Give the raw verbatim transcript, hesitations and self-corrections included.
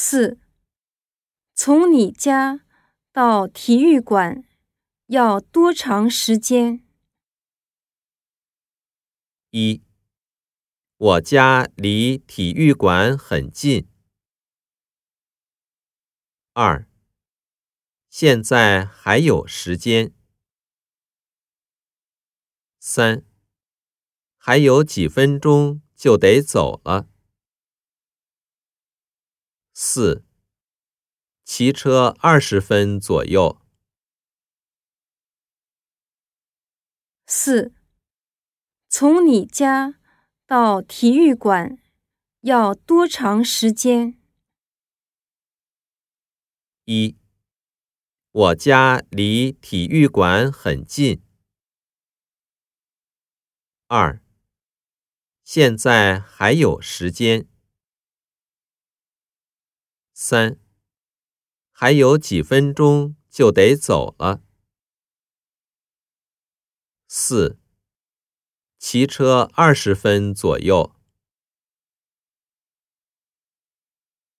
四、从你家到体育馆要多长时间？一、我家离体育馆很近。二、现在还有时间。三、还有几分钟就得走了。四、骑车二十分左右。四、从你家到体育馆要多长时间？一、我家离体育馆很近。二、现在还有时间。三、还有几分钟就得走了。四、骑车二十分左右。